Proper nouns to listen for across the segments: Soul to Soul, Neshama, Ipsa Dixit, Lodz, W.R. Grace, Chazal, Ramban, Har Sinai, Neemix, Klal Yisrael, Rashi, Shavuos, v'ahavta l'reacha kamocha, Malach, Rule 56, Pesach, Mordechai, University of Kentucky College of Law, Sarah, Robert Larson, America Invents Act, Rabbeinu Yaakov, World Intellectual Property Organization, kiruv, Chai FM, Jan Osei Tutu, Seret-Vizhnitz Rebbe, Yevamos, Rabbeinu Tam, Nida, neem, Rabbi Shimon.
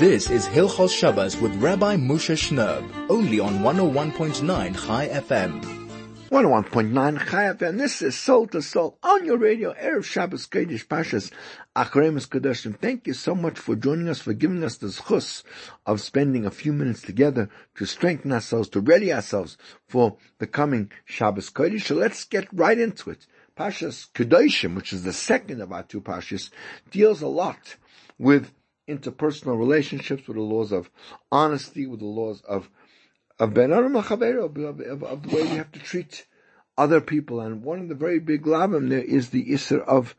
This is Hilchos Shabbos with Rabbi Moshe Schnurb, only on 101.9 Chai FM. 101.9 Chai FM, this is Soul to Soul on your radio, Erev Shabbos, Kodesh, Parshas Acharei Kedoshim. Thank you so much for joining us, for giving us the zchus of spending a few minutes together to strengthen ourselves, to ready ourselves for the coming Shabbos Kodesh. So let's get right into it. Parshas Kedoshim, which is the second of our two Parshas, deals a lot with interpersonal relationships, with the laws of honesty, with the laws of ben adam hachaveiro, of the way we have to treat other people. And one of the very big lavim there is the isser of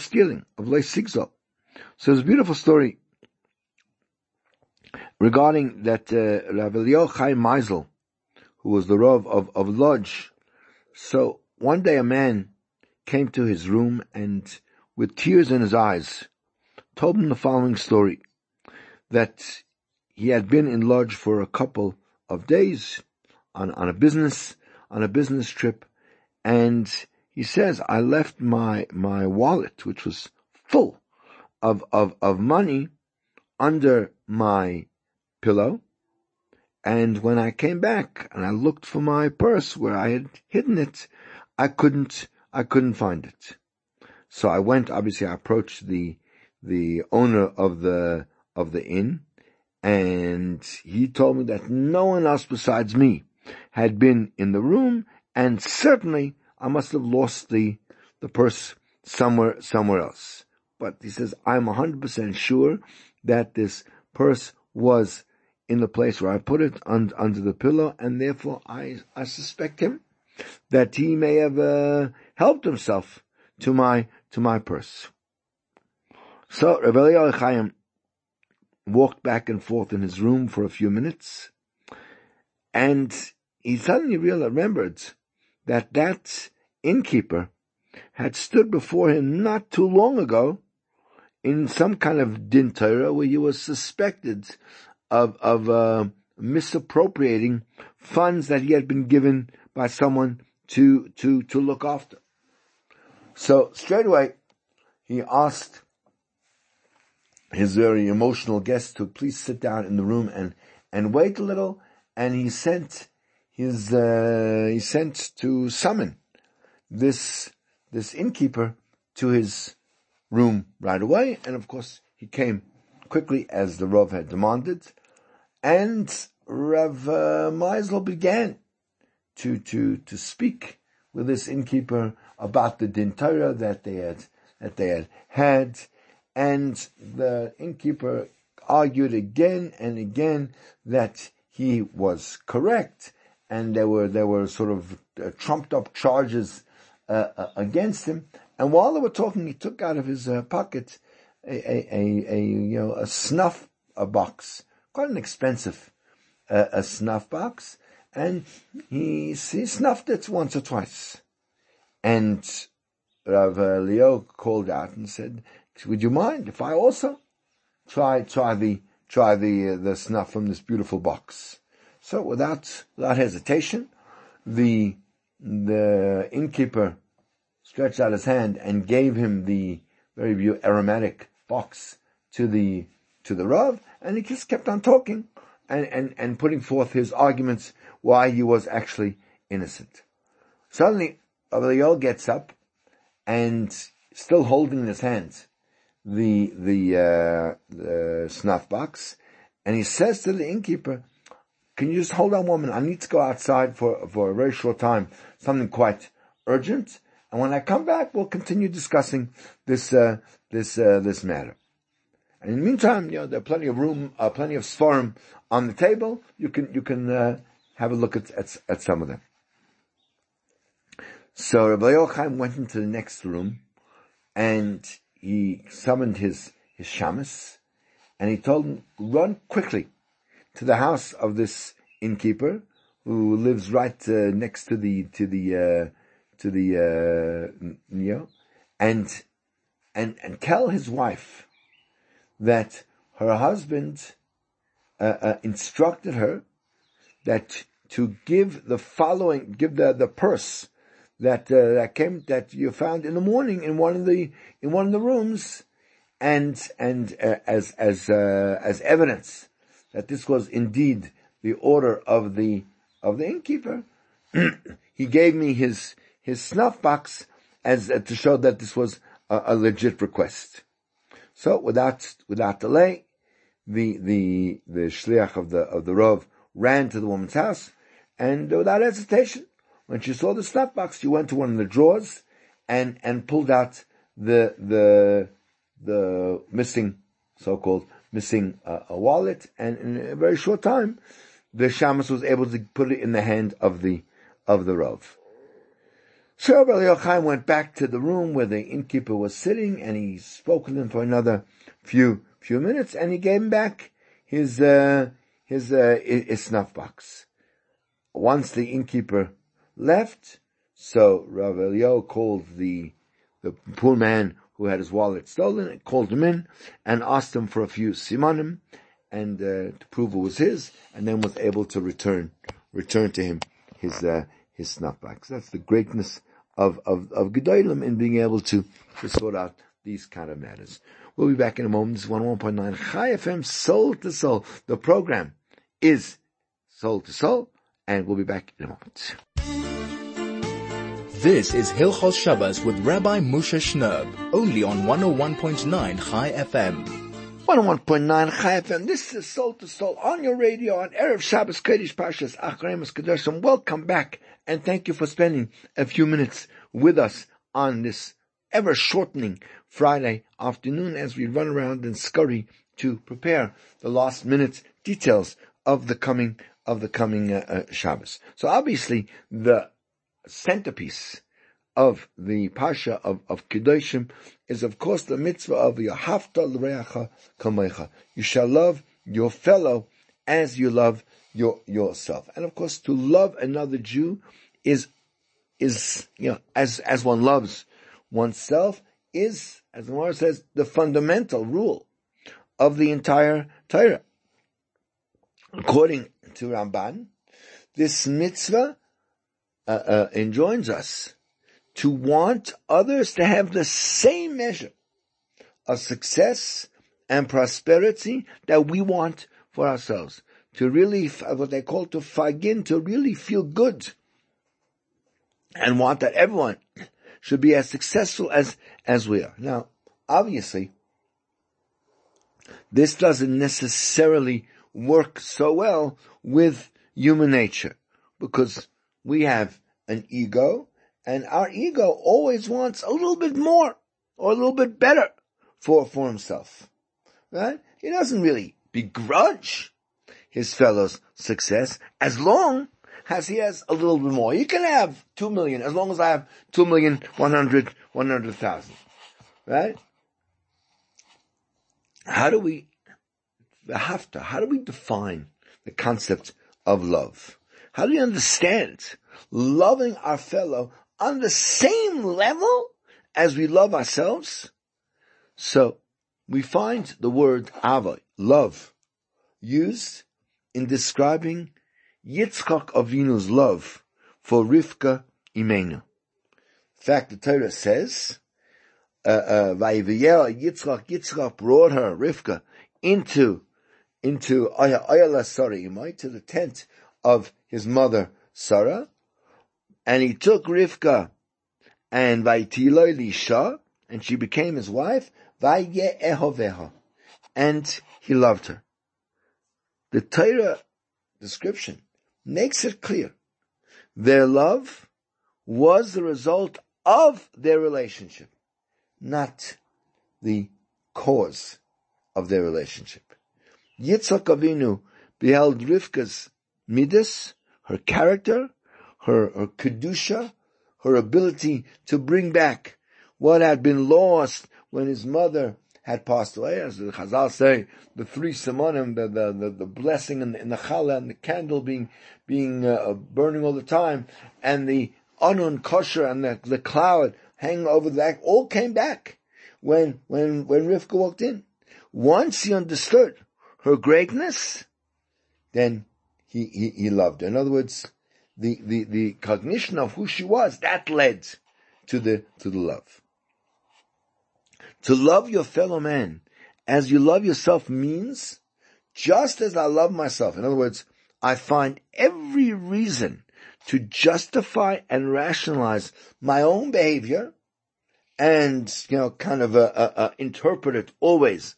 stealing, of leisigzol. So there's a beautiful story regarding that Rav Eliyahu Chaim Meisel, who was the Rav of Lodz. So one day a man came to his room and, with tears in his eyes, told him the following story: that he had been in Lodz for a couple of days on a business trip, and he says, "I left my wallet, which was full of money, under my pillow, and when I came back and I looked for my purse where I had hidden it, I couldn't find it. So I went. Obviously, I approached the owner of the inn, and he told me that no one else besides me had been in the room, and certainly I must have lost the purse somewhere else. But he says, I'm 100% sure that this purse was in the place where I put it, under the pillow, and therefore I suspect him that he may have helped himself to my purse." So Rav Eliyahu Chaim walked back and forth in his room for a few minutes, and he suddenly remembered that innkeeper had stood before him not too long ago in some kind of din Torah where he was suspected of misappropriating funds that he had been given by someone to look after. So straight away he asked his very emotional guest to please sit down in the room and wait a little, and he sent to summon this innkeeper to his room right away, and of course he came quickly as the Rav had demanded, and Rav Meisel began to speak with this innkeeper about the din Torah that they had. And the innkeeper argued again and again that he was correct, and there were sort of trumped up charges against him. And while they were talking, he took out of his pocket a snuff box, quite an expensive a snuff box, and he snuffed it once or twice. And Rav Eliyahu called out and said, "Would you mind if I also try the snuff from this beautiful box?" So without hesitation, the innkeeper stretched out his hand and gave him the very aromatic box to the Rav, and he just kept on talking and putting forth his arguments why he was actually innocent. Suddenly, Rav Eliyahu gets up, and still holding in his hands the snuff box, and he says to the innkeeper, "Can you just hold on, woman? I need to go outside for a very short time, something quite urgent, and when I come back, we'll continue discussing this matter. And in the meantime, there are plenty of room, plenty of Sfarim on the table. You can have a look at some of them." So Rabbi Eliyahu Chaim went into the next room, and he summoned his shamus, and he told him, "Run quickly to the house of this innkeeper who lives right next to the and tell his wife that her husband instructed her that to give the purse that you found in the morning in one of the rooms and as evidence that this was indeed the order of the innkeeper, he gave me his snuff box as to show that this was a legit request. So without delay, the shliach of the Rav ran to the woman's house, and without hesitation, when she saw the snuff box, she went to one of the drawers and pulled out the missing, so-called missing a wallet, and in a very short time, the shamus was able to put it in the hand of the Rav. So Rabbi Eliyahu Chaim went back to the room where the innkeeper was sitting, and he spoke to him for another few minutes, and he gave him back his snuff box. Once the innkeeper left, so Rav Eliyahu called the poor man who had his wallet stolen, and called him in and asked him for a few simanim, and to prove it was his, and then was able to return to him his snuff box. That's the greatness of Gedolim in being able to sort out these kind of matters. We'll be back in a moment. This is 101.9 Chai FM, Soul to Soul. The program is Soul to Soul, and we'll be back in a moment. This is Hilchos Shabbos with Rabbi Moshe Schnurb, only on 101.9 Chai FM. 101.9 Chai FM, this is Soul to Soul on your radio on Erev Shabbos, Kodesh, Parshas Acharei Kedoshim. Welcome back, and thank you for spending a few minutes with us on this ever-shortening Friday afternoon as we run around and scurry to prepare the last-minute details of the coming Shabbos. So obviously, the centerpiece of the Parsha of Kedoshim is, of course, the mitzvah of v'ahavta l'reacha kamocha. You shall love your fellow as you love yourself. And of course, to love another Jew is, as one loves oneself, is, as the Gemara says, the fundamental rule of the entire Torah. According to Ramban, this mitzvah enjoins us to want others to have the same measure of success and prosperity that we want for ourselves. To really, what they call to fagin, to really feel good and want that everyone should be as successful as we are. Now, obviously, this doesn't necessarily work so well with human nature, because we have an ego, and our ego always wants a little bit more or a little bit better for himself. Right? He doesn't really begrudge his fellow's success as long as he has a little bit more. You can have 2 million as long as I have 2,100,000. Right? How do we define the concept of love? How do we understand loving our fellow on the same level as we love ourselves? So we find the word ava, love, used in describing Yitzchak Avinu's love for Rivka Imena. In fact, the Torah says, Yitzchak brought her, Rivka, into Ayala Sarimai, to the tent of his mother, Sarah, and he took Rivka, and Vaitilo Lisha, and she became his wife, Vaye'ehoveha, and he loved her. The Torah description makes it clear their love was the result of their relationship, not the cause of their relationship. Yitzchak Avinu beheld Rivka's midas, her character, her kedusha, her ability to bring back what had been lost when his mother had passed away. As the Chazal say, the three simonim, the blessing in the challah, and the candle being burning all the time, and the anun kosher, and the cloud hanging over that, all came back when Rivka walked in. Once he understood her greatness, then he loved her. In other words, the cognition of who she was, that led to the love. To love your fellow man as you love yourself means just as I love myself. In other words, I find every reason to justify and rationalize my own behavior and, kind of interpret it always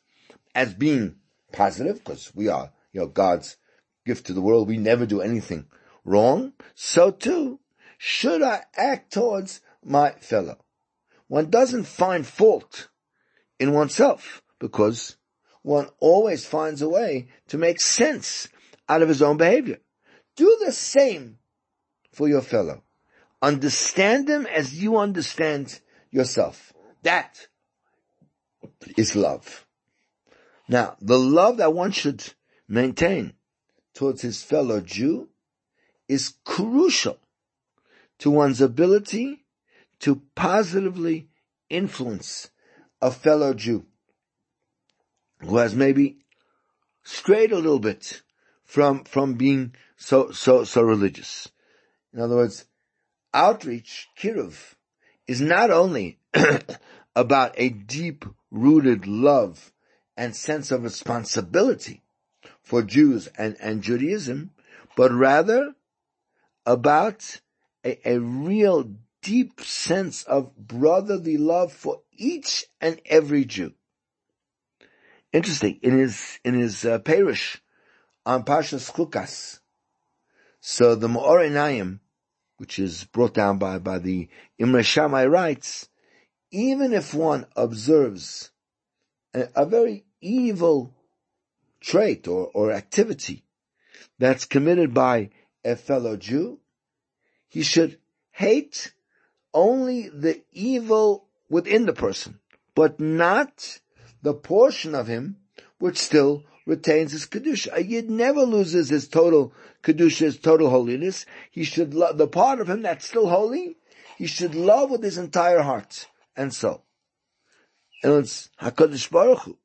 as being positive, because we are, God's gift to the world. We never do anything wrong. So too, should I act towards my fellow? One doesn't find fault in oneself because one always finds a way to make sense out of his own behavior. Do the same for your fellow. Understand them as you understand yourself. That is love. Now, the love that one should maintain towards his fellow Jew is crucial to one's ability to positively influence a fellow Jew who has maybe strayed a little bit from being so religious. In other words, outreach, kiruv, is not only about a deep-rooted love and sense of responsibility for Jews and Judaism, but rather about a real deep sense of brotherly love for each and every Jew. Interesting, in his parish on Parshas Chukas, so the Maor Einayim, which is brought down by the Imre Shammai, writes, even if one observes a very evil trait or activity that's committed by a fellow Jew, he should hate only the evil within the person, but not the portion of him which still retains his kedusha. A yid never loses his total kedusha, his total holiness. He should love the part of him that's still holy. He should love with his entire heart and soul. And it's Hakadosh Baruch Hu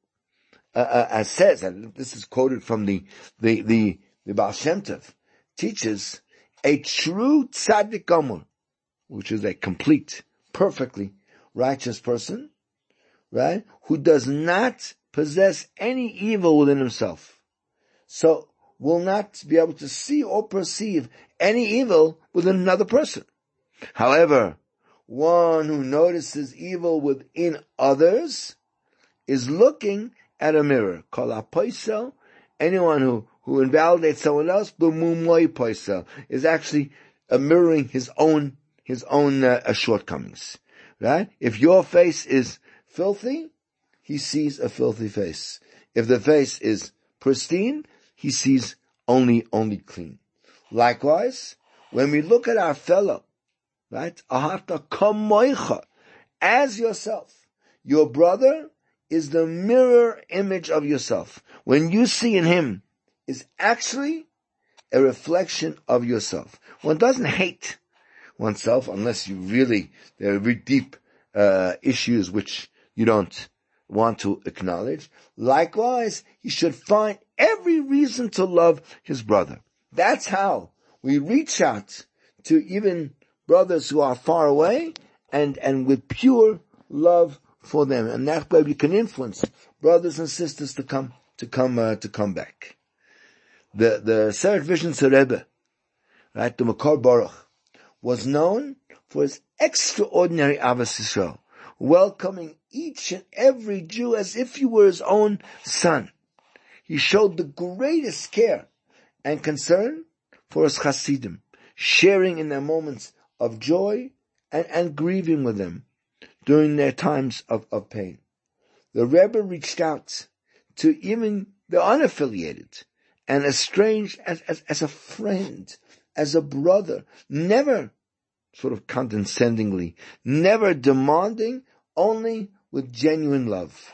as says, and this is quoted from the Baal Shem Tov, teaches a true tzaddik gomur, which is a complete, perfectly righteous person, right, who does not possess any evil within himself, so will not be able to see or perceive any evil within another person. However, one who notices evil within others is looking at a mirror. Kol hapoisel, anyone who invalidates someone else, b'mumoi poisel, is actually mirroring his own shortcomings, right? If your face is filthy, he sees a filthy face. If the face is pristine, he sees only clean. Likewise, when we look at our fellow, right, v'ahavta kamocha, as yourself, your brother is the mirror image of yourself. When you see in him is actually a reflection of yourself. One doesn't hate oneself unless you really, there are very deep issues which you don't want to acknowledge. Likewise, he should find every reason to love his brother. That's how we reach out to even brothers who are far away and with pure love for them. And that way we can influence brothers and sisters to come back. The Seret-Vizhnitz Rebbe, right, the Makor Baruch, was known for his extraordinary avos Yisrael, welcoming each and every Jew as if he were his own son. He showed the greatest care and concern for his Hasidim, sharing in their moments of joy and grieving with them during their times of pain. The Rebbe reached out to even the unaffiliated and estranged as a friend, as a brother, never sort of condescendingly, never demanding, only with genuine love.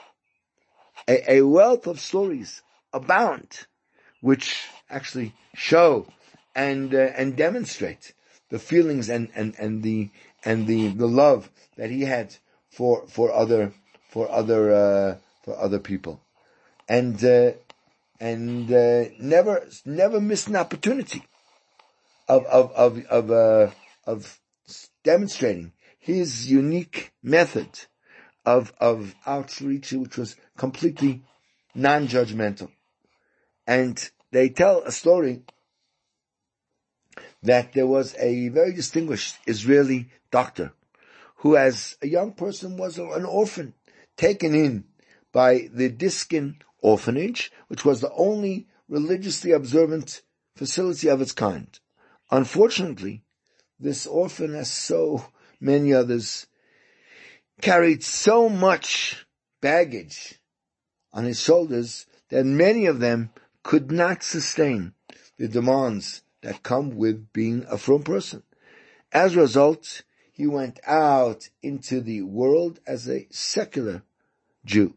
A wealth of stories abound, which actually show and demonstrate the feelings and the love that he had for other people, and never missed an opportunity of demonstrating his unique method of outreach, which was completely non-judgmental. And they tell a story that there was a very distinguished Israeli doctor who, as a young person, was an orphan, taken in by the Diskin orphanage, which was the only religiously observant facility of its kind. Unfortunately, this orphan, as so many others, carried so much baggage on his shoulders that many of them could not sustain the demands that come with being a frum person. As a result, he went out into the world as a secular Jew.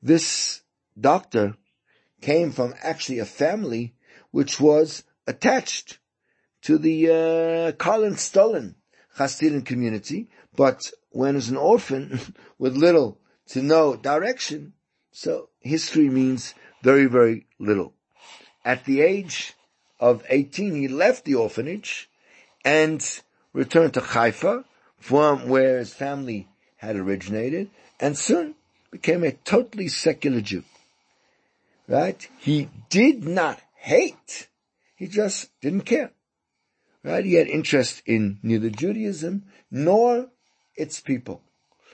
This doctor came from actually a family which was attached to the Kalin Stolin Hasidic community, but when as an orphan with little to no direction, so history means very, very little. At the age of 18, he left the orphanage and returned to Haifa, from where his family had originated, and soon became a totally secular Jew. Right? He did not hate. He just didn't care. Right? He had interest in neither Judaism nor its people.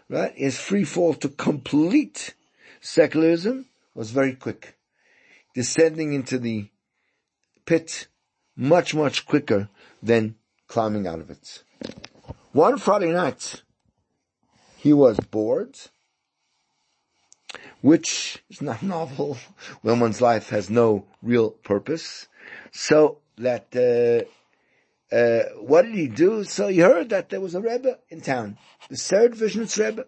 Right? His free fall to complete secularism was very quick, descending into the pit much, much quicker than climbing out of it. One Friday night, he was bored, which is not novel when one's life has no real purpose. So that, what did he do? So he heard that there was a Rebbe in town, the Seret-Vizhnitz Rebbe.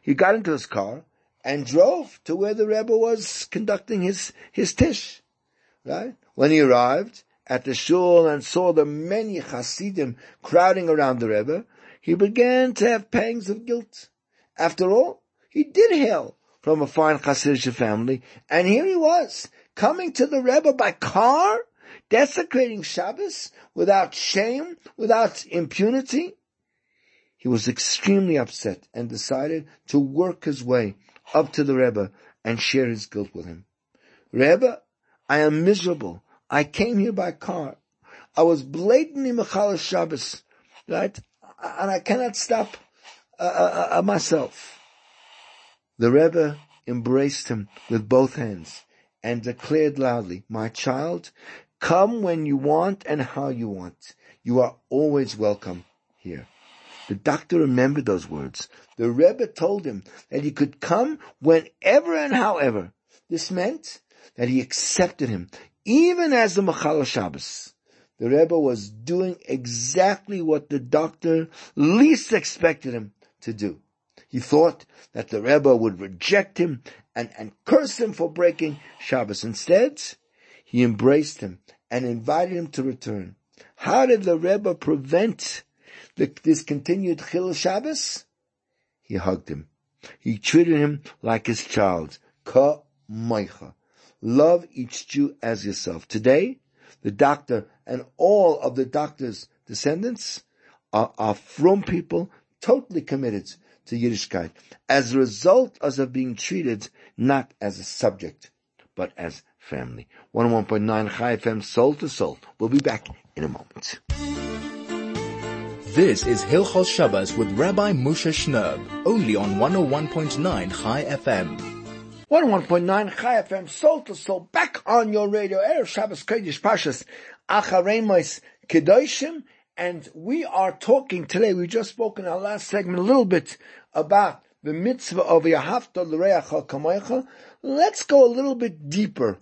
He got into his car and drove to where the Rebbe was conducting his tish, right? When he arrived at the shul and saw the many Hasidim crowding around the Rebbe, he began to have pangs of guilt. After all, he did hail from a fine Hasidic family, and here he was, coming to the Rebbe by car, desecrating Shabbos without shame, without impunity. He was extremely upset and decided to work his way up to the Rebbe and share his guilt with him. Rebbe, I am miserable. I came here by car. I was blatantly Mechal Shabbos, right? And I cannot stop myself. The Rebbe embraced him with both hands and declared loudly, "My child, come when you want and how you want. You are always welcome here." The doctor remembered those words. The Rebbe told him that he could come whenever and however. This meant that he accepted him, even as the Mechal Shabbos. The Rebbe was doing exactly what the doctor least expected him to do. He thought that the Rebbe would reject him and curse him for breaking Shabbos. Instead, he embraced him and invited him to return. How did the Rebbe prevent this continued Chil Shabbos? He hugged him. He treated him like his child. Kamocha. Love each Jew as yourself. Today, the doctor and all of the doctor's descendants are frum people, totally committed to Yiddishkeit, as a result of being treated not as a subject, but as family. 101.9 Chai FM, Soul to Soul. We'll be back in a moment. This is Hilchos Shabbos with Rabbi Moshe Schnurb, only on 101.9 Chai FM. 101.9 Chai FM, Soul to Soul, back on your radio, Erev Shabbos Kodesh, Parshas Acharei Kedoshim, and we are talking today, we just spoke in our last segment a little bit about the mitzvah of v'ahavta l'reacha kamocha. Let's go a little bit deeper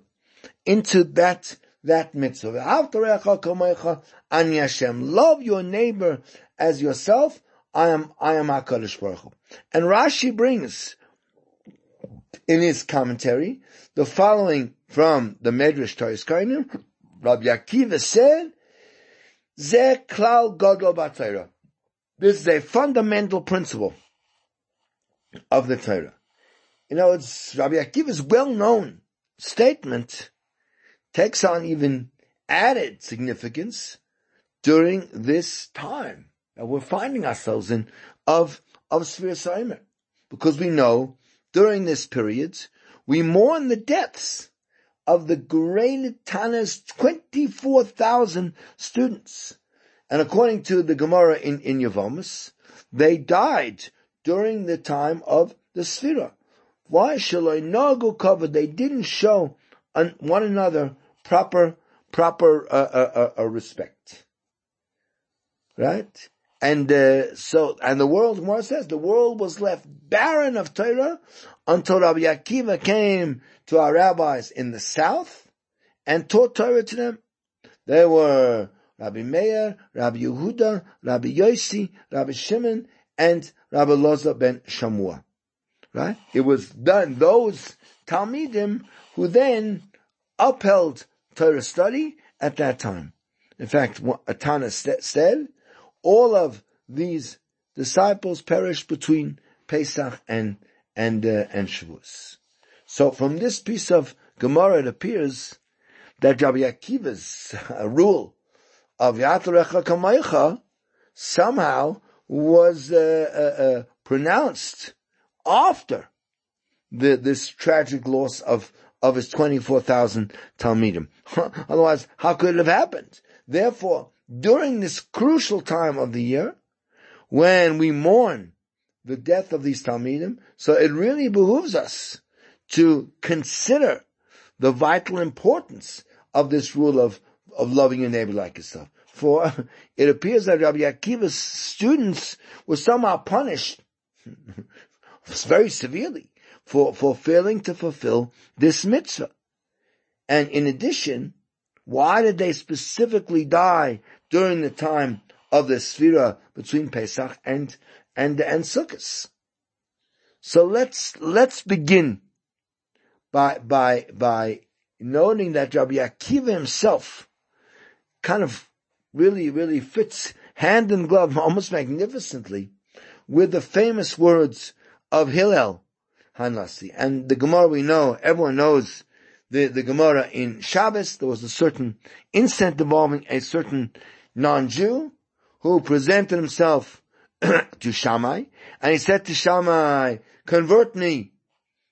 into that mitzvah. V'ahavta l'reacha kamocha, ani Hashem. Love your neighbor as yourself. I am HaKadosh Baruch Hu. And Rashi brings, in his commentary, the following from the Medrash Torah's Kainim. Rabbi Akiva said, "Ze klal gadol b'Torah." This is a fundamental principle of the Torah. You know, it's Rabbi Akiva's well-known statement takes on even added significance during this time that we're finding ourselves in of Sefira. because we know during this period we mourn the deaths of the Great Tana's 24,000 students. And according to the Gemara in Yevamos, they died during the time of the Sefira. Why? They didn't show one another proper respect. Right? And the world, Gemara says, the world was left barren of Torah until Rabbi Akiva came to our rabbis in the south and taught Torah to them. They were Rabbi Meir, Rabbi Yehuda, Rabbi Yossi, Rabbi Shimon, and Rabbi Lodz ben Shammua. Right? It was done, those Talmidim who then upheld Torah study at that time. In fact, a Tana said, all of these disciples perished between Pesach and Shavuos. So from this piece of Gemara, it appears that Rabbi Akiva's rule of v'ahavta l'reacha kamocha somehow was pronounced after this tragic loss of his 24,000 Talmidim. Otherwise, how could it have happened? Therefore, during this crucial time of the year, when we mourn the death of these Talmidim, so it really behooves us to consider the vital importance of this rule of loving your neighbor like yourself. For it appears that Rabbi Akiva's students were somehow punished very severely for failing to fulfill this mitzvah. And in addition, why did they specifically die during the time of the Sefira between Pesach and Sukkot? So let's begin by noting that Rabbi Akiva himself kind of really fits hand in glove almost magnificently with the famous words of Hillel Hanasi. And the Gemara we know, everyone knows the Gemara in Shabbos. There was a certain incident involving a certain non-Jew who presented himself to Shammai, and he said to Shammai, "Convert me,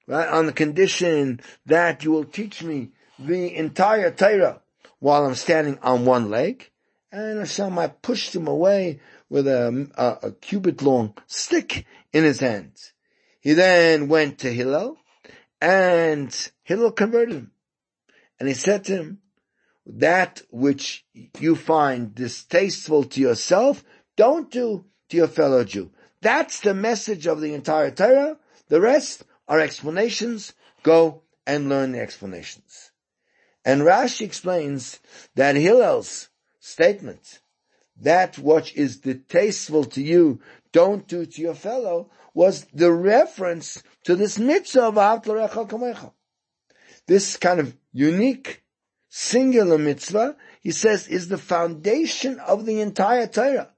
right, on the condition that you will teach me the entire Torah while I'm standing on one leg." And Shammai pushed him away with a cubit-long stick in his hand. He then went to Hillel, and Hillel converted him. And he said to him, "That which you find distasteful to yourself, don't do to your fellow Jew." That's the message of the entire Torah. The rest are explanations. Go and learn the explanations. And Rashi explains that Hillel's statement, that which is distasteful to you, don't do to your fellow, was the reference to this mitzvah of v'ahavta l'reacha kamocha. This kind of unique, singular mitzvah, he says, is the foundation of the entire Torah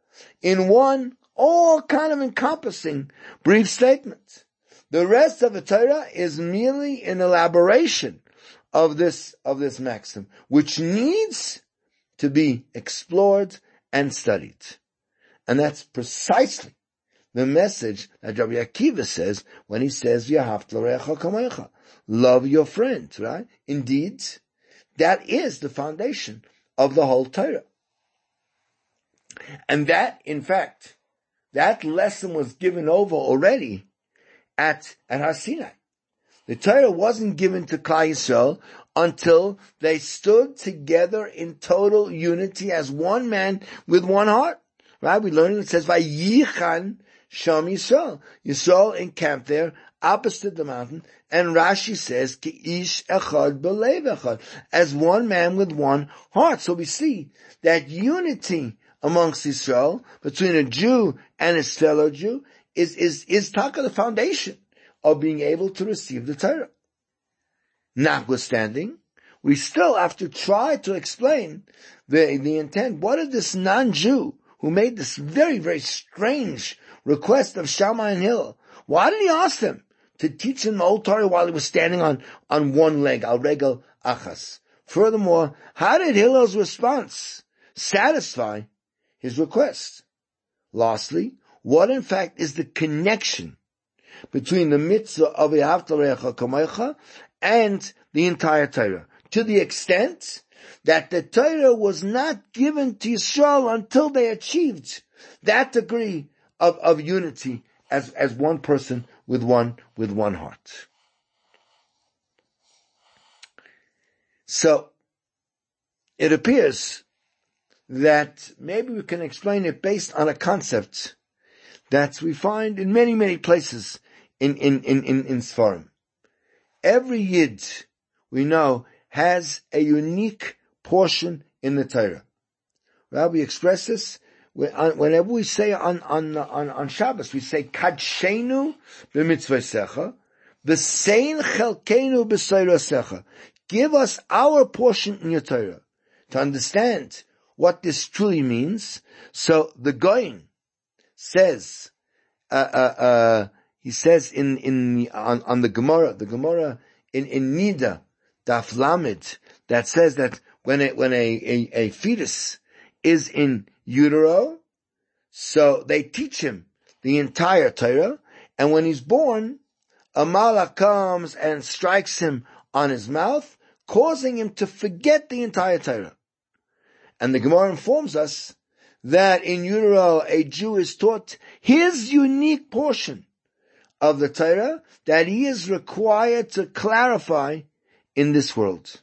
in one all kind of encompassing brief statement. The rest of the Torah is merely an elaboration of this maxim, which needs to be explored and studied. And that's precisely the message that Rabbi Akiva says when he says, "V'ahavta l'reacha kamocha," love your friend, right? Indeed, that is the foundation of the whole Torah. And that, in fact, that lesson was given over already at Har Sinai. The Torah wasn't given to Klal Yisrael until they stood together in total unity as one man with one heart. Right? We learn it says, "Vayichan Sham Yisrael." Yisrael encamped there, opposite the mountain, and Rashi says, "Ki'ish echad b'leiv echad," as one man with one heart. So we see that unity amongst Yisrael, between a Jew and his fellow Jew, is taka the foundation of being able to receive the Torah. Notwithstanding, we still have to try to explain the intent. What did this non-Jew who made this very, very strange request of Shammai and Hillel, why did he ask them to teach him the old Torah while he was standing on one leg, al regel achas? Furthermore, how did Hillel's response satisfy his request? Lastly, what in fact is the connection between the mitzvah of v'ahavta l'reacha kamocha and the entire Torah, to the extent that the Torah was not given to Yisrael until they achieved that degree of unity as one person with one heart. So it appears that maybe we can explain it based on a concept that we find in many, many places in Sfarim. Every Yid, we know, has a unique portion in the Torah. Well, we express this whenever we say on Shabbos, we say Kadshenu b'mitzvasecha, b'sein chelkenu b'soirasecha. Give us our portion in your Torah. To understand what this truly means, so the Goyim says, he says on the Gemara in Nida, Daf Lamed, that says that when a fetus is in utero, so they teach him the entire Torah, and when he's born, a malach comes and strikes him on his mouth, causing him to forget the entire Torah. And the Gemara informs us that in utero, a Jew is taught his unique portion of the Torah that he is required to clarify in this world.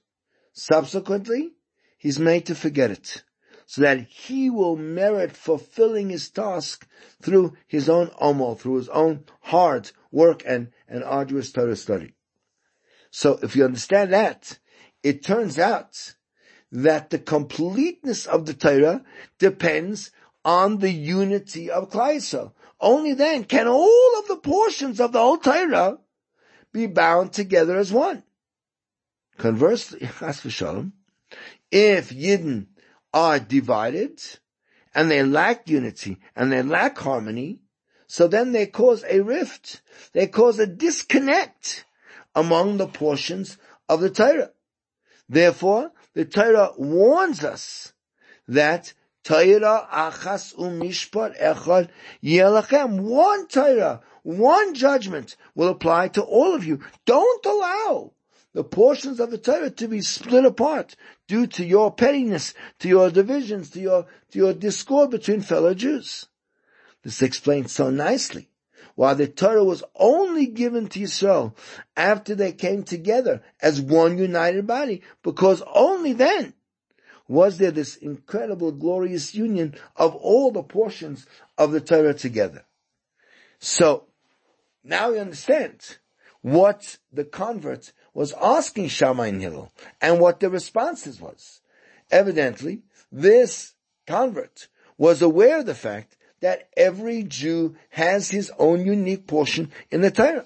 Subsequently, he's made to forget it, so that he will merit fulfilling his task through his own amal, through his own hard work and arduous Torah study. So if you understand that, it turns out that the completeness of the Torah depends on the unity of Klal Yisrael. Only then can all of the portions of the whole Torah be bound together as one. Conversely, if Yidden are divided and they lack unity and they lack harmony, so then they cause a rift. They cause a disconnect among the portions of the Torah. Therefore, the Torah warns us that Torah achas umishpat echad yelachem. One Torah, one judgment will apply to all of you. Don't allow the portions of the Torah to be split apart due to your pettiness, to your divisions, to your discord between fellow Jews. This explains so nicely why the Torah was only given to Yisrael after they came together as one united body, because only then was there this incredible, glorious union of all the portions of the Torah together. So, now we understand what the convert was asking Shammai and Hillel, and what the responses was. Evidently, this convert was aware of the fact that every Jew has his own unique portion in the Torah.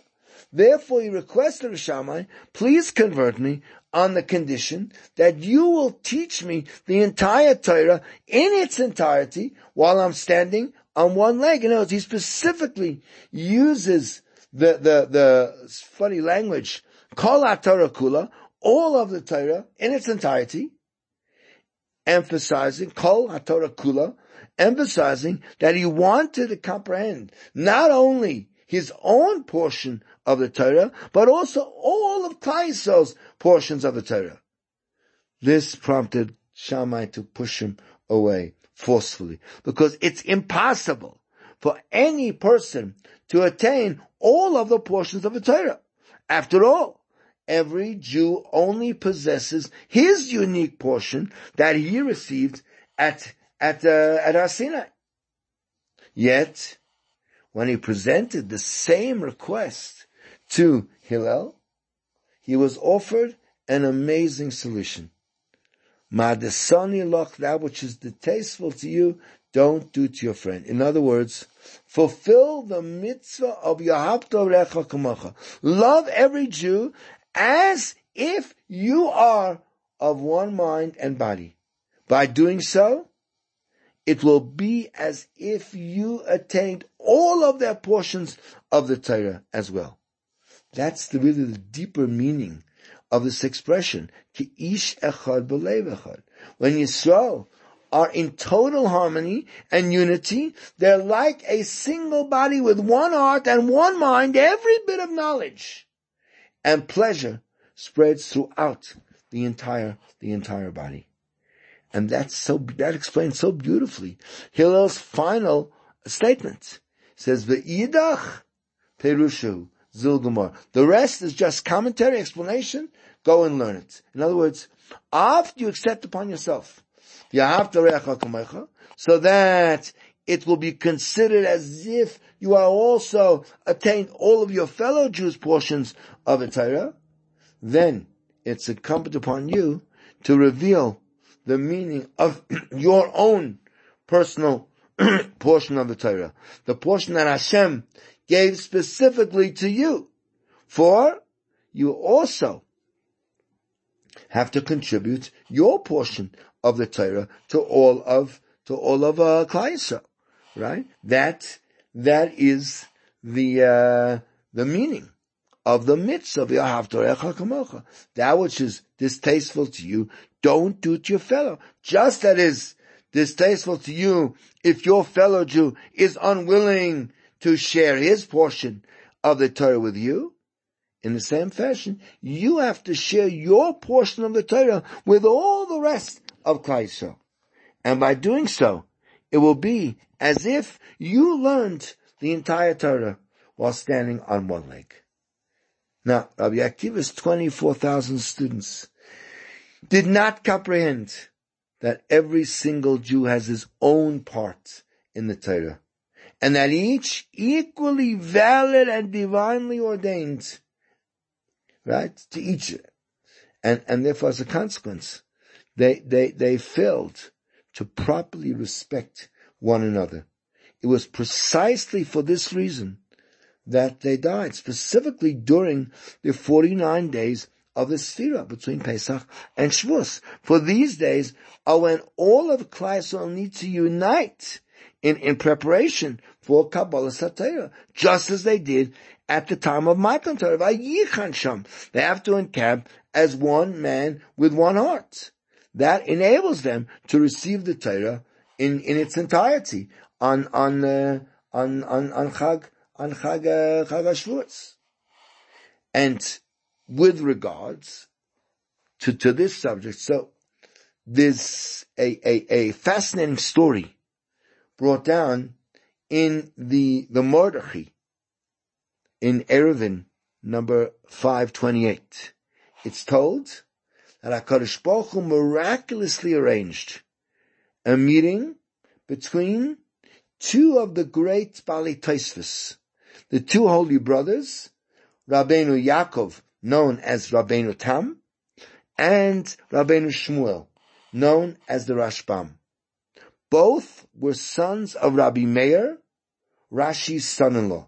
Therefore, he requested of Shammai, please convert me on the condition that you will teach me the entire Torah in its entirety while I'm standing on one leg. In other words, he specifically uses the funny language, Kol HaTorah Kula, all of the Torah in its entirety, emphasizing Kol HaTorah Kula, emphasizing that he wanted to comprehend not only his own portion of the Torah, but also all of Klal Yisrael's portions of the Torah. This prompted Shammai to push him away forcefully, because it's impossible for any person to attain all of the portions of the Torah. After all, every Jew only possesses his unique portion that he received at Har Sinai. Yet, when he presented the same request to Hillel, he was offered an amazing solution. Ma'adasani lach, that which is distasteful to you, don't do to your friend. In other words, fulfill the mitzvah of v'ahavta l'reacha kamocha. Love every Jew as if you are of one mind and body. By doing so, it will be as if you attained all of their portions of the Torah as well. That's really the deeper meaning of this expression. Ki ish echad b'leiv echad. When Yisrael are in total harmony and unity. They're like a single body with one heart and one mind. Every bit of knowledge and pleasure spreads throughout the entire body. And that explains so beautifully Hillel's final statement. It says, V'idach Terushu Zildumar. The rest is just commentary, explanation. Go and learn it. In other words, after you accept upon yourself v'ahavta l'reacha kamocha, so that it will be considered as if you are also attained all of your fellow Jews' portions of the Torah, then it's incumbent upon you to reveal the meaning of your own personal portion of the Torah, the portion that Hashem gave specifically to you. For you also have to contribute your portion of the Torah to all of Klal Yisrael, right? That is the meaning of the mitzvah of v'ahavta l'reacha kamocha. That which is distasteful to you, don't do to your fellow. Just that is distasteful to you if your fellow Jew is unwilling to share his portion of the Torah with you. In the same fashion, you have to share your portion of the Torah with all the rest of Klal Yisrael. And by doing so, it will be as if you learned the entire Torah while standing on one leg. Now, Rabbi Akiva's 24,000 students did not comprehend that every single Jew has his own part in the Torah, and that each equally valid and divinely ordained, right, to each. And therefore, as a consequence, they failed to properly respect one another. It was precisely for this reason that they died, specifically during the 49 days of the Sefira between Pesach and Shavuos. For these days are when all of Klal Yisrael need to unite in preparation for Kabbalah Satayah, just as they did at the time of Matan Torah, Vayichan Sham. They have to encamp as one man with one heart. That enables them to receive the Torah in its entirety on Chag HaShavuos. And with regards to this subject, so there's a fascinating story brought down in the Mordechai in Erevin number 528. It's told that HaKadosh Baruch Hu miraculously arranged a meeting between two of the great Baalei Tosfos, the two holy brothers, Rabbeinu Yaakov, known as Rabbeinu Tam, and Rabbeinu Shmuel, known as the Rashbam. Both were sons of Rabbi Meir, Rashi's son-in-law.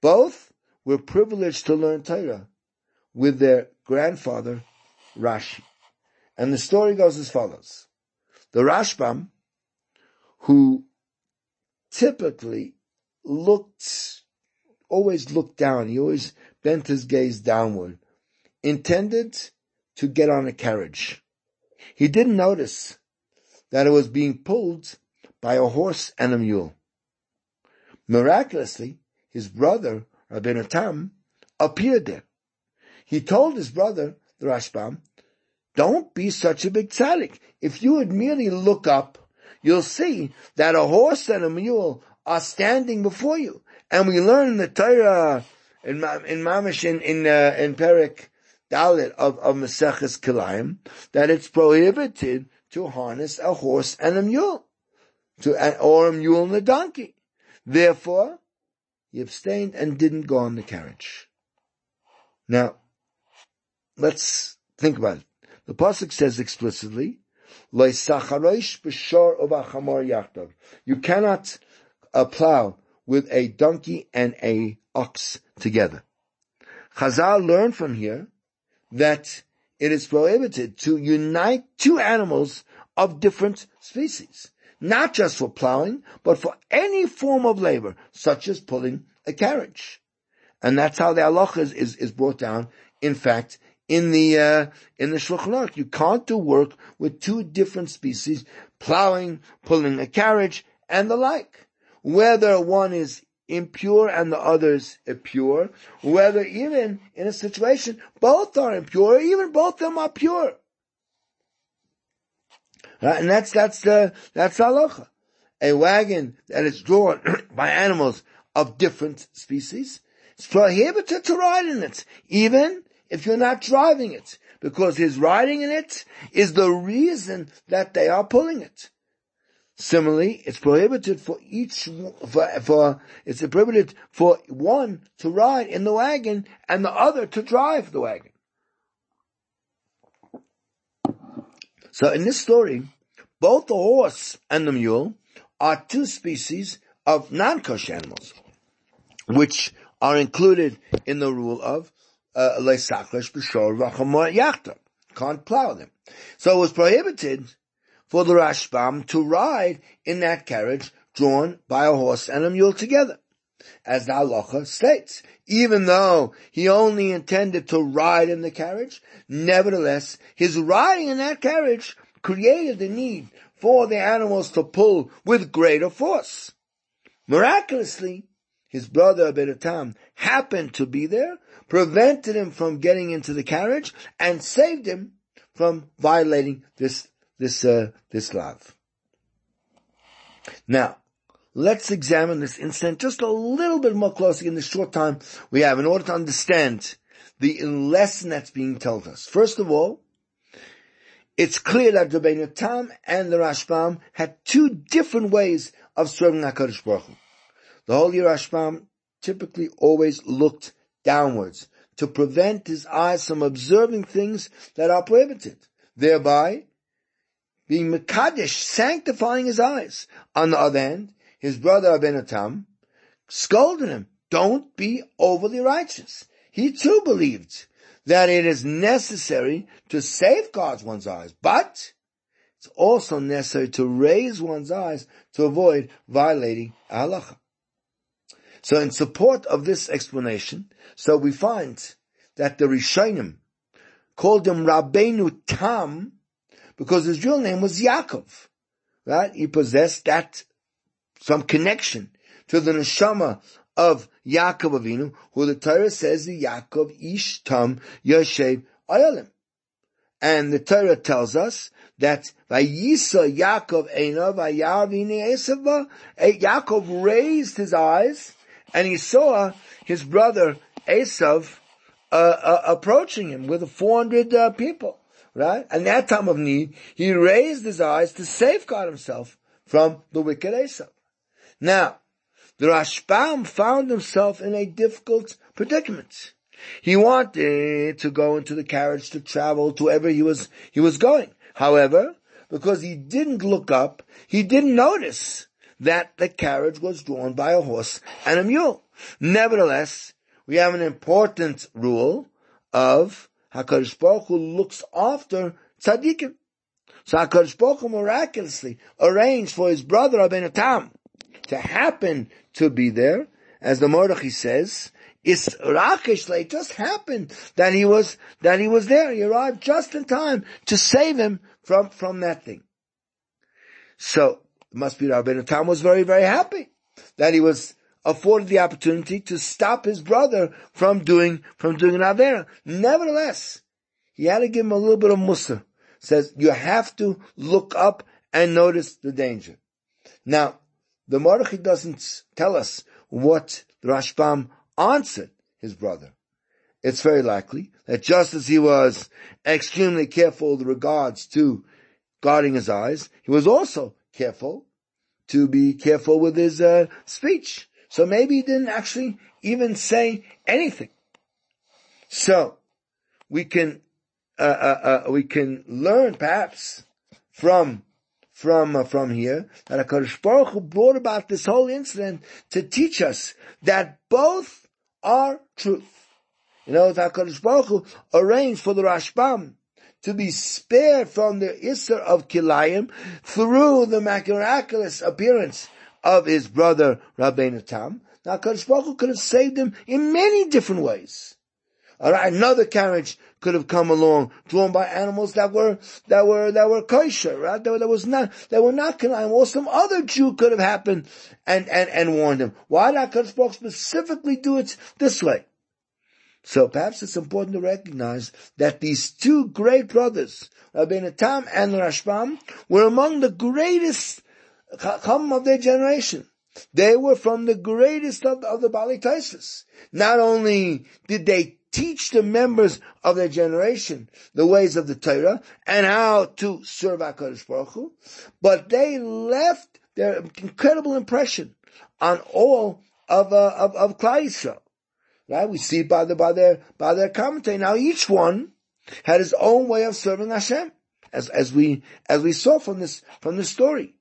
Both were privileged to learn Torah with their grandfather, Rashi. And the story goes as follows. The Rashbam, who typically always looked down, he always bent his gaze downward, intended to get on a carriage. He didn't notice that it was being pulled by a horse and a mule. Miraculously, his brother, Rabbeinu Tam, appeared there. He told his brother, the Rashbam, don't be such a big tzaddik. If you would merely look up, you'll see that a horse and a mule are standing before you. And we learn in the Torah, in Perek Dalet of Maseches Kilayim, that it's prohibited to harness a horse and a mule, or a mule and a donkey. Therefore, he abstained and didn't go on the carriage. Now, let's think about it. The Pasuk says explicitly, you cannot plow with a donkey and a ox together. Chazal learned from here that it is prohibited to unite two animals of different species, not just for plowing, but for any form of labor, such as pulling a carriage. And that's how the halacha is brought down. In fact, in the Shulchan Aruch, you can't do work with two different species plowing, pulling a carriage, and the like. Whether one is impure and the other's impure, whether even in a situation both are impure, even both of them are pure. Right? And that's halacha. A wagon that is drawn by animals of different species, it's prohibited to ride in it, even if you're not driving it, because his riding in it is the reason that they are pulling it. Similarly, it's prohibited for one to ride in the wagon and the other to drive the wagon. So in this story, both the horse and the mule are two species of non-kosher animals, which are included in the rule of can't plow them. So it was prohibited for the Rashbam to ride in that carriage drawn by a horse and a mule together, as the halacha states. Even though he only intended to ride in the carriage, nevertheless, his riding in that carriage created the need for the animals to pull with greater force. Miraculously, his brother Rabbeinu Tam happened to be there, prevented him from getting into the carriage, and saved him from violating this love. Now, let's examine this incident just a little bit more closely in the short time we have in order to understand the lesson that's being told us. First of all, it's clear that Rabbeinu Tam and the Rashbam had two different ways of serving HaKadosh Baruch Hu. The Holy Rashbam typically always looked downwards to prevent his eyes from observing things that are prohibited, thereby being Mekadesh, sanctifying his eyes. On the other hand, his brother Rabbeinu Tam scolded him, don't be overly righteous. He too believed that it is necessary to safeguard one's eyes, but it's also necessary to raise one's eyes to avoid violating halacha. So in support of this explanation, so we find that the Rishonim called him Rabbeinu Tam because his real name was Yaakov, right? He possessed some connection to the neshama of Yaakov Avinu, who the Torah says the Yaakov Ish Tam Yoshev Oyalim. And the Torah tells us that Vayisa Yaakov Einav Vayavine Esava, Yaakov raised his eyes and he saw his brother Esav approaching him with 400 people, right? And at that time of need, he raised his eyes to safeguard himself from the wicked Esav. Now, the Rashbam found himself in a difficult predicament. He wanted to go into the carriage to travel to wherever he was going. However, because he didn't look up, he didn't notice that the carriage was drawn by a horse and a mule. Nevertheless, we have an important rule of HaKadosh Baruch Hu looks after tzaddikim. So HaKadosh Baruch Hu miraculously arranged for his brother Rabbeinu Tam to happen to be there, as the Mordechai says, it just happened that he was there. He arrived just in time to save him from that thing. So must be Rabbeinu Tam was very, very happy that he was afforded the opportunity to stop his brother from doing an avera. Nevertheless, he had to give him a little bit of musar. Says, you have to look up and notice the danger. Now, the Mordechai doesn't tell us what the Rashbam answered his brother. It's very likely that just as he was extremely careful with regards to guarding his eyes, he was also careful with his speech. So maybe he didn't actually even say anything. So we can learn perhaps from here that HaKadosh Baruch Hu brought about this whole incident to teach us that both are truth. You know, HaKadosh Baruch Hu arranged for the Rashbam to be spared from the Isser of Kilayim through the miraculous appearance of his brother Rabbeinu Tam. Now, HaKadosh Baruch Hu could have saved him in many different ways. Alright, another carriage could have come along, drawn by animals that were kosher, right? That were not Canaan. Or some other Jew could have happened and warned him. Why did HaKadosh Baruch Hu specifically do it this way? So perhaps it's important to recognize that these two great brothers, Rabbeinu Tam and Rashbam, were among the greatest Chachamim of their generation. They were from the greatest of the Baalei Tosfos. Not only did they teach the members of their generation the ways of the Torah and how to serve HaKadosh Baruch Hu, but they left their incredible impression on all of Klal Yisrael. Right? We see by their commentary. Now each one had his own way of serving Hashem, as we saw from this story.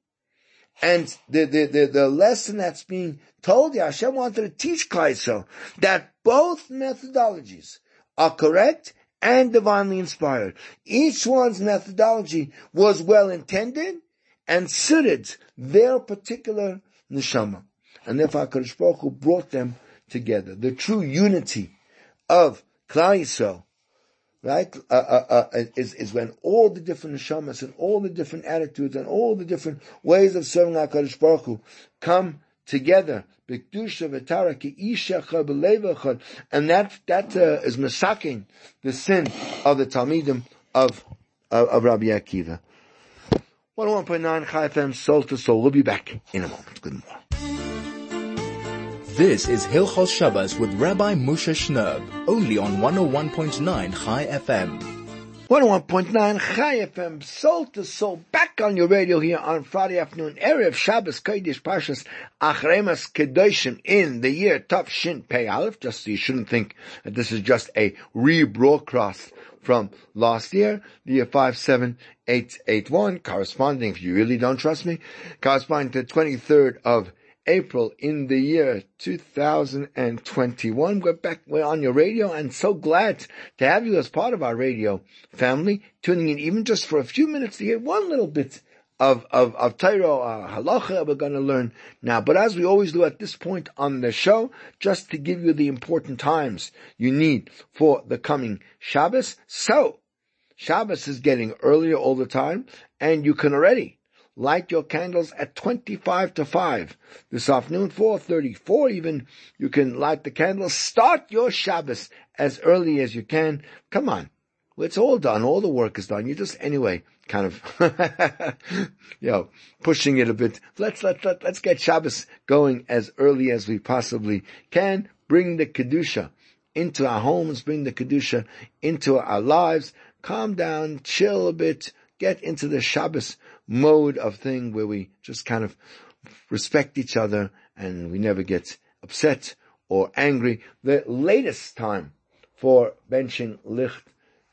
And the lesson that's being told here, Hashem wanted to teach Klal Yisrael that both methodologies are correct and divinely inspired. Each one's methodology was well intended and suited their particular neshama. And therefore HaKadosh Baruch Hu brought them together. The true unity of Klal Yisrael, right, is when all the different neshamas and all the different attitudes and all the different ways of serving HaKadosh Baruch Hu come together. And that is masaking the sin of the Talmidim of Rabbi Akiva. 101.9 Chai FM, Soul to Soul. We'll be back in a moment. Good morning. This is Hilchos Shabbos with Rabbi Moshe Schnurb, only on 101.9 Chai FM. 101.9 Chai FM, Soul to Soul, back on your radio here on Friday afternoon, Erev Shabbos, Kodesh, Parshas Acharei Kedoshim, in the year Tav Shin Pei Aleph, just so you shouldn't think that this is just a rebroadcast from last year, the year 57881, corresponding, if you really don't trust me, corresponding to the 23rd of April in the year 2021. We're back, we're on your radio, and so glad to have you as part of our radio family, tuning in even just for a few minutes to hear one little bit of Torah, halacha we're going to learn now. But as we always do at this point on the show, just to give you the important times you need for the coming Shabbos. So, Shabbos is getting earlier all the time, and you can already light your candles at 4:45 this afternoon, 4:34 even. You can light the candles. Start your Shabbos as early as you can. Come on. It's all done. All the work is done. You just, anyway, kind of, pushing it a bit. Let's get Shabbos going as early as we possibly can. Bring the Kedusha into our homes. Bring the Kedusha into our lives. Calm down. Chill a bit. Get into the Shabbos mode of thing where we just kind of respect each other and we never get upset or angry. The latest time for benching licht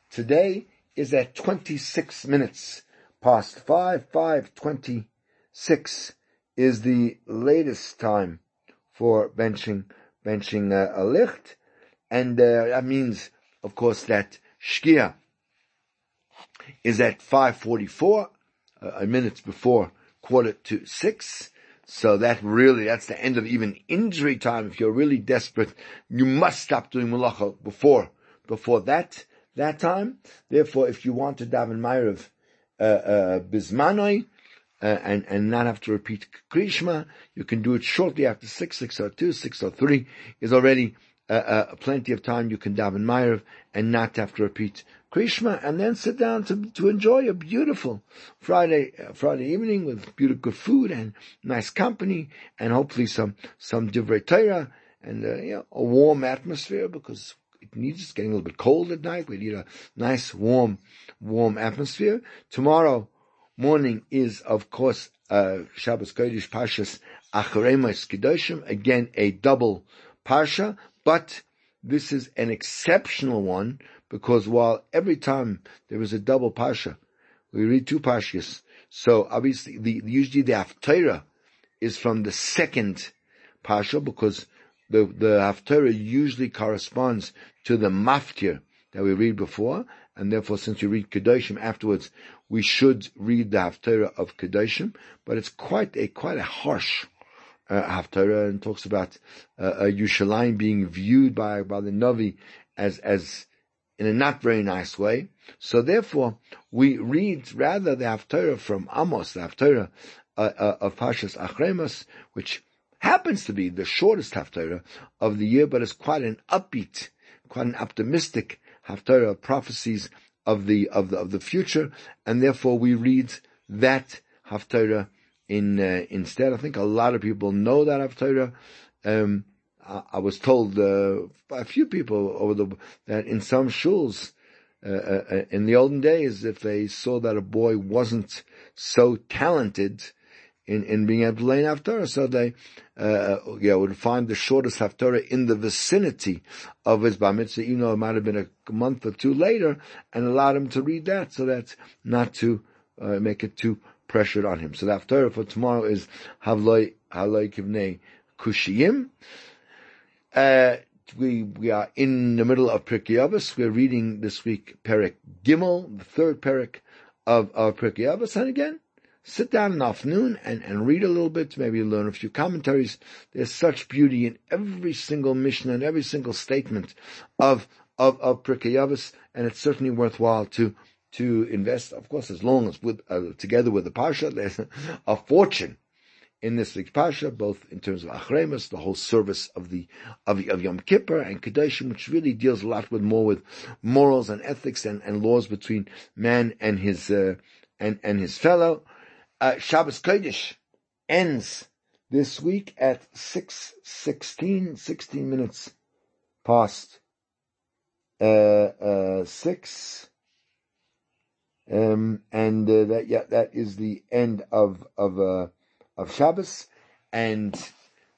today is at 5:26. 5:26 is the latest time for benching a licht, and that means, of course, that Shkia is at 5:44. A minute before 5:45. So that's the end of even injury time. If you're really desperate, you must stop doing melacha before that time. Therefore, if you want to daven Ma'ariv bismanoi, and not have to repeat Krishma, you can do it shortly after 6:02, 6:03 is already plenty of time. You can daven Ma'ariv and not have to repeat Krishma, and then sit down to enjoy a beautiful Friday evening with beautiful food and nice company, and hopefully some divrei Torah and a warm atmosphere, because it's getting a little bit cold at night. We need a nice warm atmosphere. Tomorrow morning is, of course, Shabbos Kodesh, Parshas Acharei Kedoshim. Again, a double parsha, but this is an exceptional one, because while every time there is a double parsha, we read two parshas. So obviously, usually the haftarah is from the second parsha, because the haftarah usually corresponds to the maftir that we read before, and therefore, since we read Kedoshim afterwards, we should read the haftarah of Kedoshim. But it's quite a harsh haftarah, and talks about Yerushalayim being viewed by the Navi as in a not very nice way. So therefore, we read rather the Haftarah from Amos, the Haftarah of Parshas Achremas, which happens to be the shortest Haftarah of the year, but it's quite an upbeat, quite an optimistic Haftarah of prophecies of the future, and therefore we read that Haftarah instead. I think a lot of people know that Haftarah. I was told by a few people that in some shuls in the olden days, if they saw that a boy wasn't so talented in being able to learn Haftarah, so they would find the shortest Haftarah in the vicinity of his Bar Mitzvah, even though it might have been a month or two later, and allowed him to read that, so that's not to make it too pressured on him. So the Haftarah for tomorrow is Havloi Kivnei Kushiyim. We are in the middle of Pirkei Avos. We're reading this week Perek Gimel, the third Perek of Pirkei Avos. And again, sit down in the afternoon and read a little bit, maybe learn a few commentaries. There's such beauty in every single Mishnah and every single statement of Pirkei Avos, and it's certainly worthwhile to invest, of course, as long as together with the Parsha, there's a fortune in this week's Parsha, both in terms of Achremas, the whole service of Yom Kippur, and Kedoshim, which really deals a lot with morals and ethics and laws between man and his fellow. Shabbos Kodesh ends this week at 16 minutes past 6. That is the end of Shabbos, and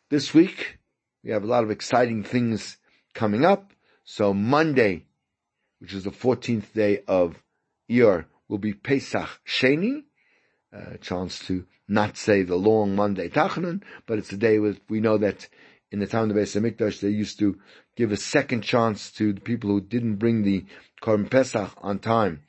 this week we have a lot of exciting things coming up. So Monday, which is the 14th day of Iyar, will be Pesach Sheni, a chance to not say the long Monday Tachanun, but it's a day where we know that in the time of the Beis Hamikdash they used to give a second chance to the people who didn't bring the Korban Pesach on time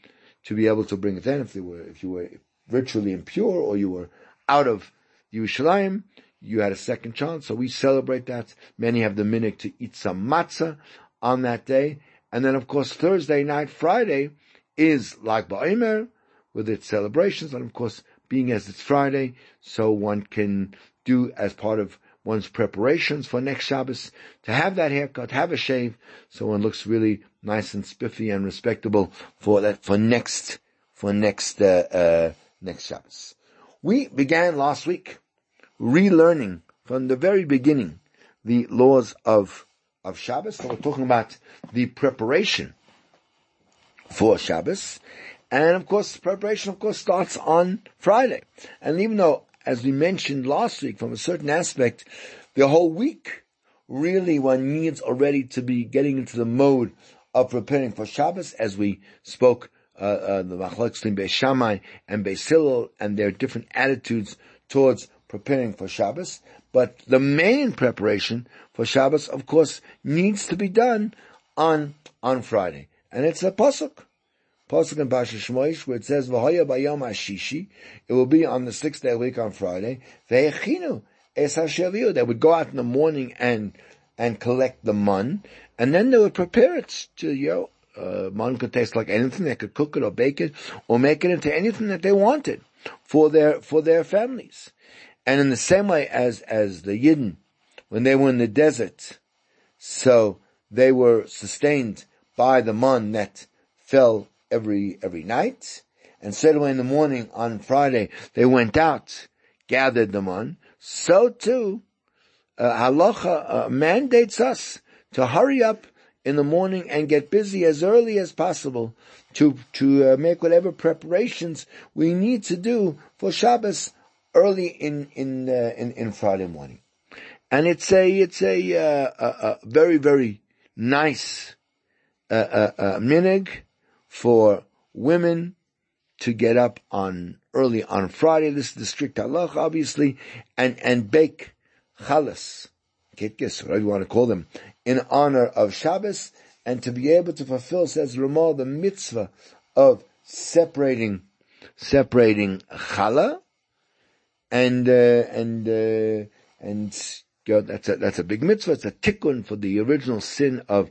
to be able to bring it in if you were ritually impure or you were out of Yerushalayim, you had a second chance, so we celebrate that. Many have the minhag to eat some matzah on that day. And then, of course, Thursday night, Friday, is Lag BaOmer, with its celebrations, and of course, being as it's Friday, so one can do as part of one's preparations for next Shabbos, to have that haircut, have a shave, so one looks really nice and spiffy and respectable for next Shabbos. We began last week relearning from the very beginning the laws of Shabbos. So we're talking about the preparation for Shabbos. And of course, preparation starts on Friday. And even though, as we mentioned last week, from a certain aspect, the whole week, really one needs already to be getting into the mode of preparing for Shabbos, as we spoke the Machlokes between Beis Shammai and Beis Hillel and their different attitudes towards preparing for Shabbos. But the main preparation for Shabbos, of course, needs to be done on Friday. And it's a Pasuk in Parshas Shmois, where it says, V'hoya b'yom hashishi, it will be on the 6th day of the week on Friday, V'hechinu es asher viu, they would go out in the morning and collect the mun, and then they would prepare it to, man could taste like anything. They could cook it or bake it or make it into anything that they wanted for their families. And in the same way as the Yidden, when they were in the desert, so they were sustained by the man that fell every night. And so in the morning on Friday, they went out, gathered the man. So too, halacha mandates us to hurry up in the morning and get busy as early as possible to make whatever preparations we need to do for Shabbos early in Friday morning. And it's a very, very nice, minhag for women to get up early on Friday. This is the strict halacha, obviously, and bake challahs, kitkes, whatever you want to call them, in honor of Shabbos, and to be able to fulfill, says Ramal, the mitzvah of separating challah, and You know, that's a big mitzvah. It's a tikkun for the original sin of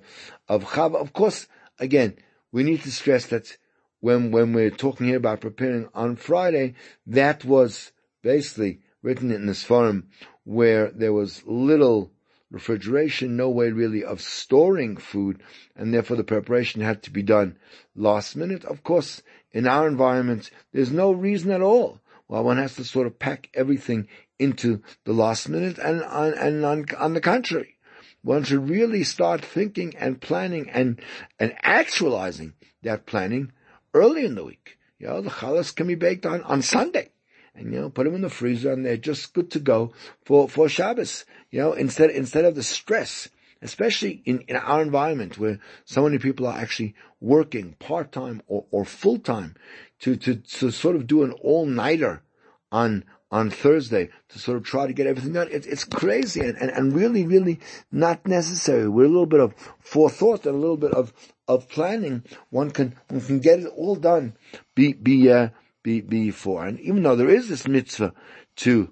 Chava. Of course, again, we need to stress that when we're talking here about preparing on Friday, that was basically written in the Sfarim where there was little refrigeration, no way really of storing food, and therefore the preparation had to be done last minute. Of course, in our environment, there's no reason at all why one has to sort of pack everything into the last minute, and on the contrary, one should really start thinking and planning and actualizing that planning early in the week. You know, the challahs can be baked on Sunday. And, you know, put them in the freezer and they're just good to go for Shabbos. You know, instead of the stress, especially in our environment where so many people are actually working part-time or full-time to sort of do an all-nighter on Thursday to sort of try to get everything done. It's crazy and really, really not necessary. With a little bit of forethought and a little bit of planning, one can get it all done before. And even though there is this mitzvah to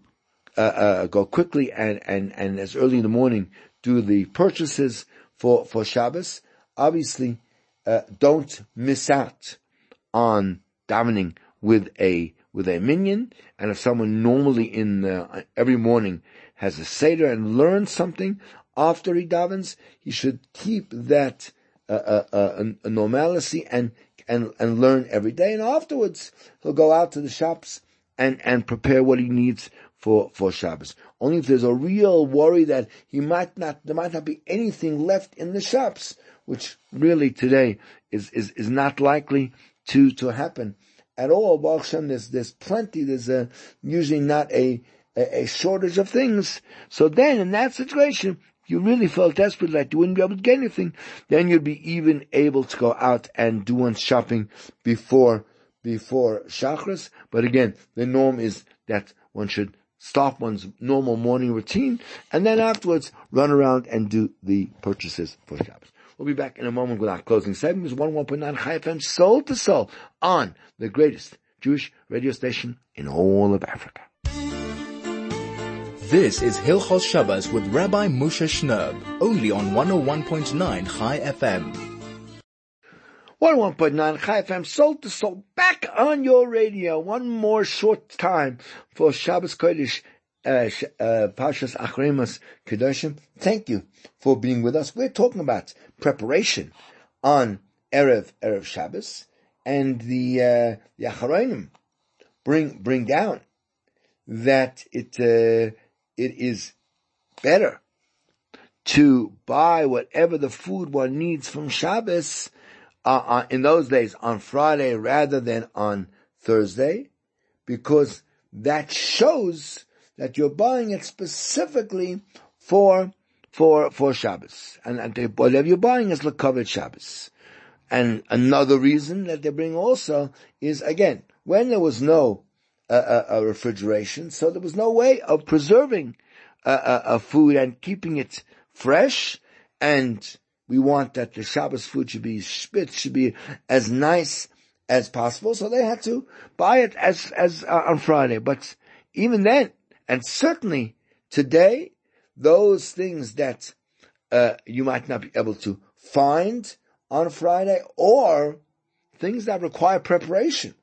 go quickly and as early in the morning do the purchases for Shabbos, obviously don't miss out on davening with a minion. And if someone normally every morning has a seder and learns something after he davens, he should keep that normalcy and learn every day, and afterwards he'll go out to the shops and prepare what he needs for Shabbos. Only if there's a real worry that there might not be anything left in the shops, which really today is not likely to happen at all. Baruch Hashem, there's plenty. There's usually not a shortage of things. So then, in that situation, you really felt desperate, like you wouldn't be able to get anything, then you'd be even able to go out and do one's shopping before Shacharis. But again, the norm is that one should stop one's normal morning routine and then afterwards run around and do the purchases for Shabbos. We'll be back in a moment with our closing segments. 101.9 Chai FM, Soul to Soul, on the greatest Jewish radio station in all of Africa. This is Hilchos Shabbos with Rabbi Moshe Schnurb, only on 101.9 Chai FM. 101.9 Chai FM, Soul to Soul, back on your radio. One more short time for Shabbos Kodesh, Parshas Acharei Kedoshim. Thank you for being with us. We're talking about preparation on Erev Shabbos, and the Acharonim bring down that it is better to buy whatever the food one needs from Shabbos in those days on Friday rather than on Thursday, because that shows that you're buying it specifically for Shabbos, and whatever you're buying is l'kavod Shabbos. And another reason that they bring also is, again, when there was no refrigeration, so there was no way of preserving food and keeping it fresh. And we want that the Shabbos food should be as nice as possible. So they had to buy it as on Friday. But even then, and certainly today, those things that you might not be able to find on Friday, or things that require preparation,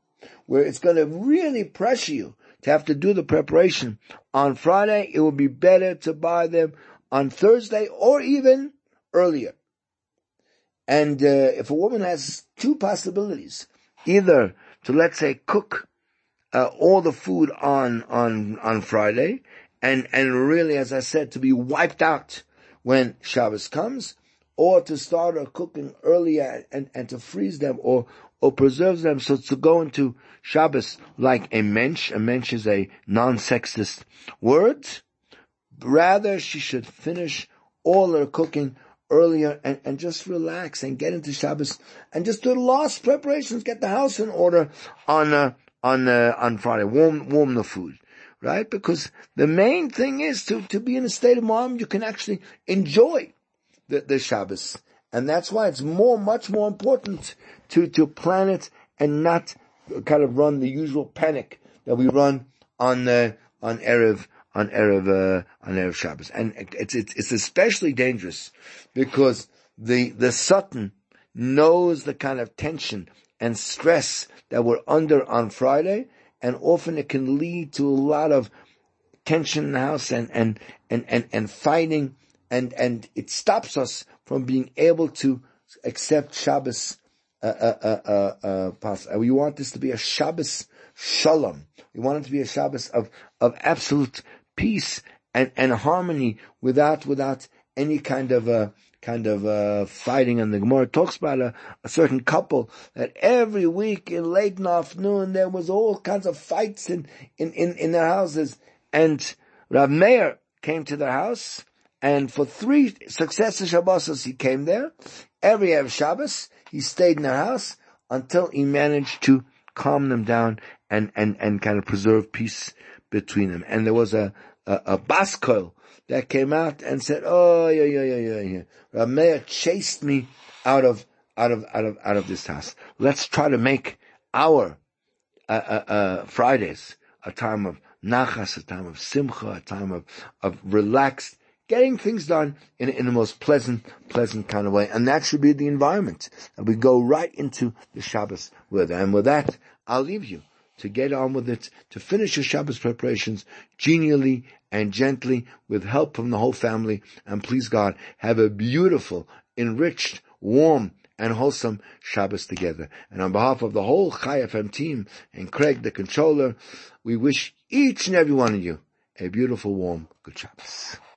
where it's going to really pressure you to have to do the preparation on Friday, it would be better to buy them on Thursday or even earlier. And if a woman has two possibilities, either to, let's say, cook all the food on Friday and really, as I said, to be wiped out when Shabbos comes, or to start her cooking earlier and to freeze them or preserves them, so to go into Shabbos like a mensch. A mensch is a non-sexist word. Rather, she should finish all her cooking earlier and just relax and get into Shabbos and just do the last preparations, get the house in order on Friday. Warm the food, right? Because the main thing is to be in a state of mind you can actually enjoy the Shabbos. And that's why it's much more important to plan it and not kind of run the usual panic that we run on Erev on Erev Shabbos. And it's especially dangerous because the Satan knows the kind of tension and stress that we're under on Friday, and often it can lead to a lot of tension in the house and fighting, and it stops us from being able to accept Shabbos. We want this to be a Shabbos Shalom. We want it to be a Shabbos of absolute peace and harmony without any kind of fighting. And the Gemara talks about a certain couple that every week in late in the afternoon there was all kinds of fights in their houses. And Rav Meir came to their house, and for 3 successive Shabbos he came there. Every Erev Shabbos he stayed in their house until he managed to calm them down and kind of preserve peace between them. And there was a baskoil that came out and said, "Oh yeah. Rav Meir chased me out of this house." Let's try to make our Fridays a time of nachas, a time of simcha, a time of relaxed, getting things done in the most pleasant kind of way. And that should be the environment. And we go right into the Shabbos with it. And with that, I'll leave you to get on with it, to finish your Shabbos preparations genially and gently with help from the whole family. And please God, have a beautiful, enriched, warm, and wholesome Shabbos together. And on behalf of the whole Chai FM team and Craig, the controller, we wish each and every one of you a beautiful, warm, good Shabbos.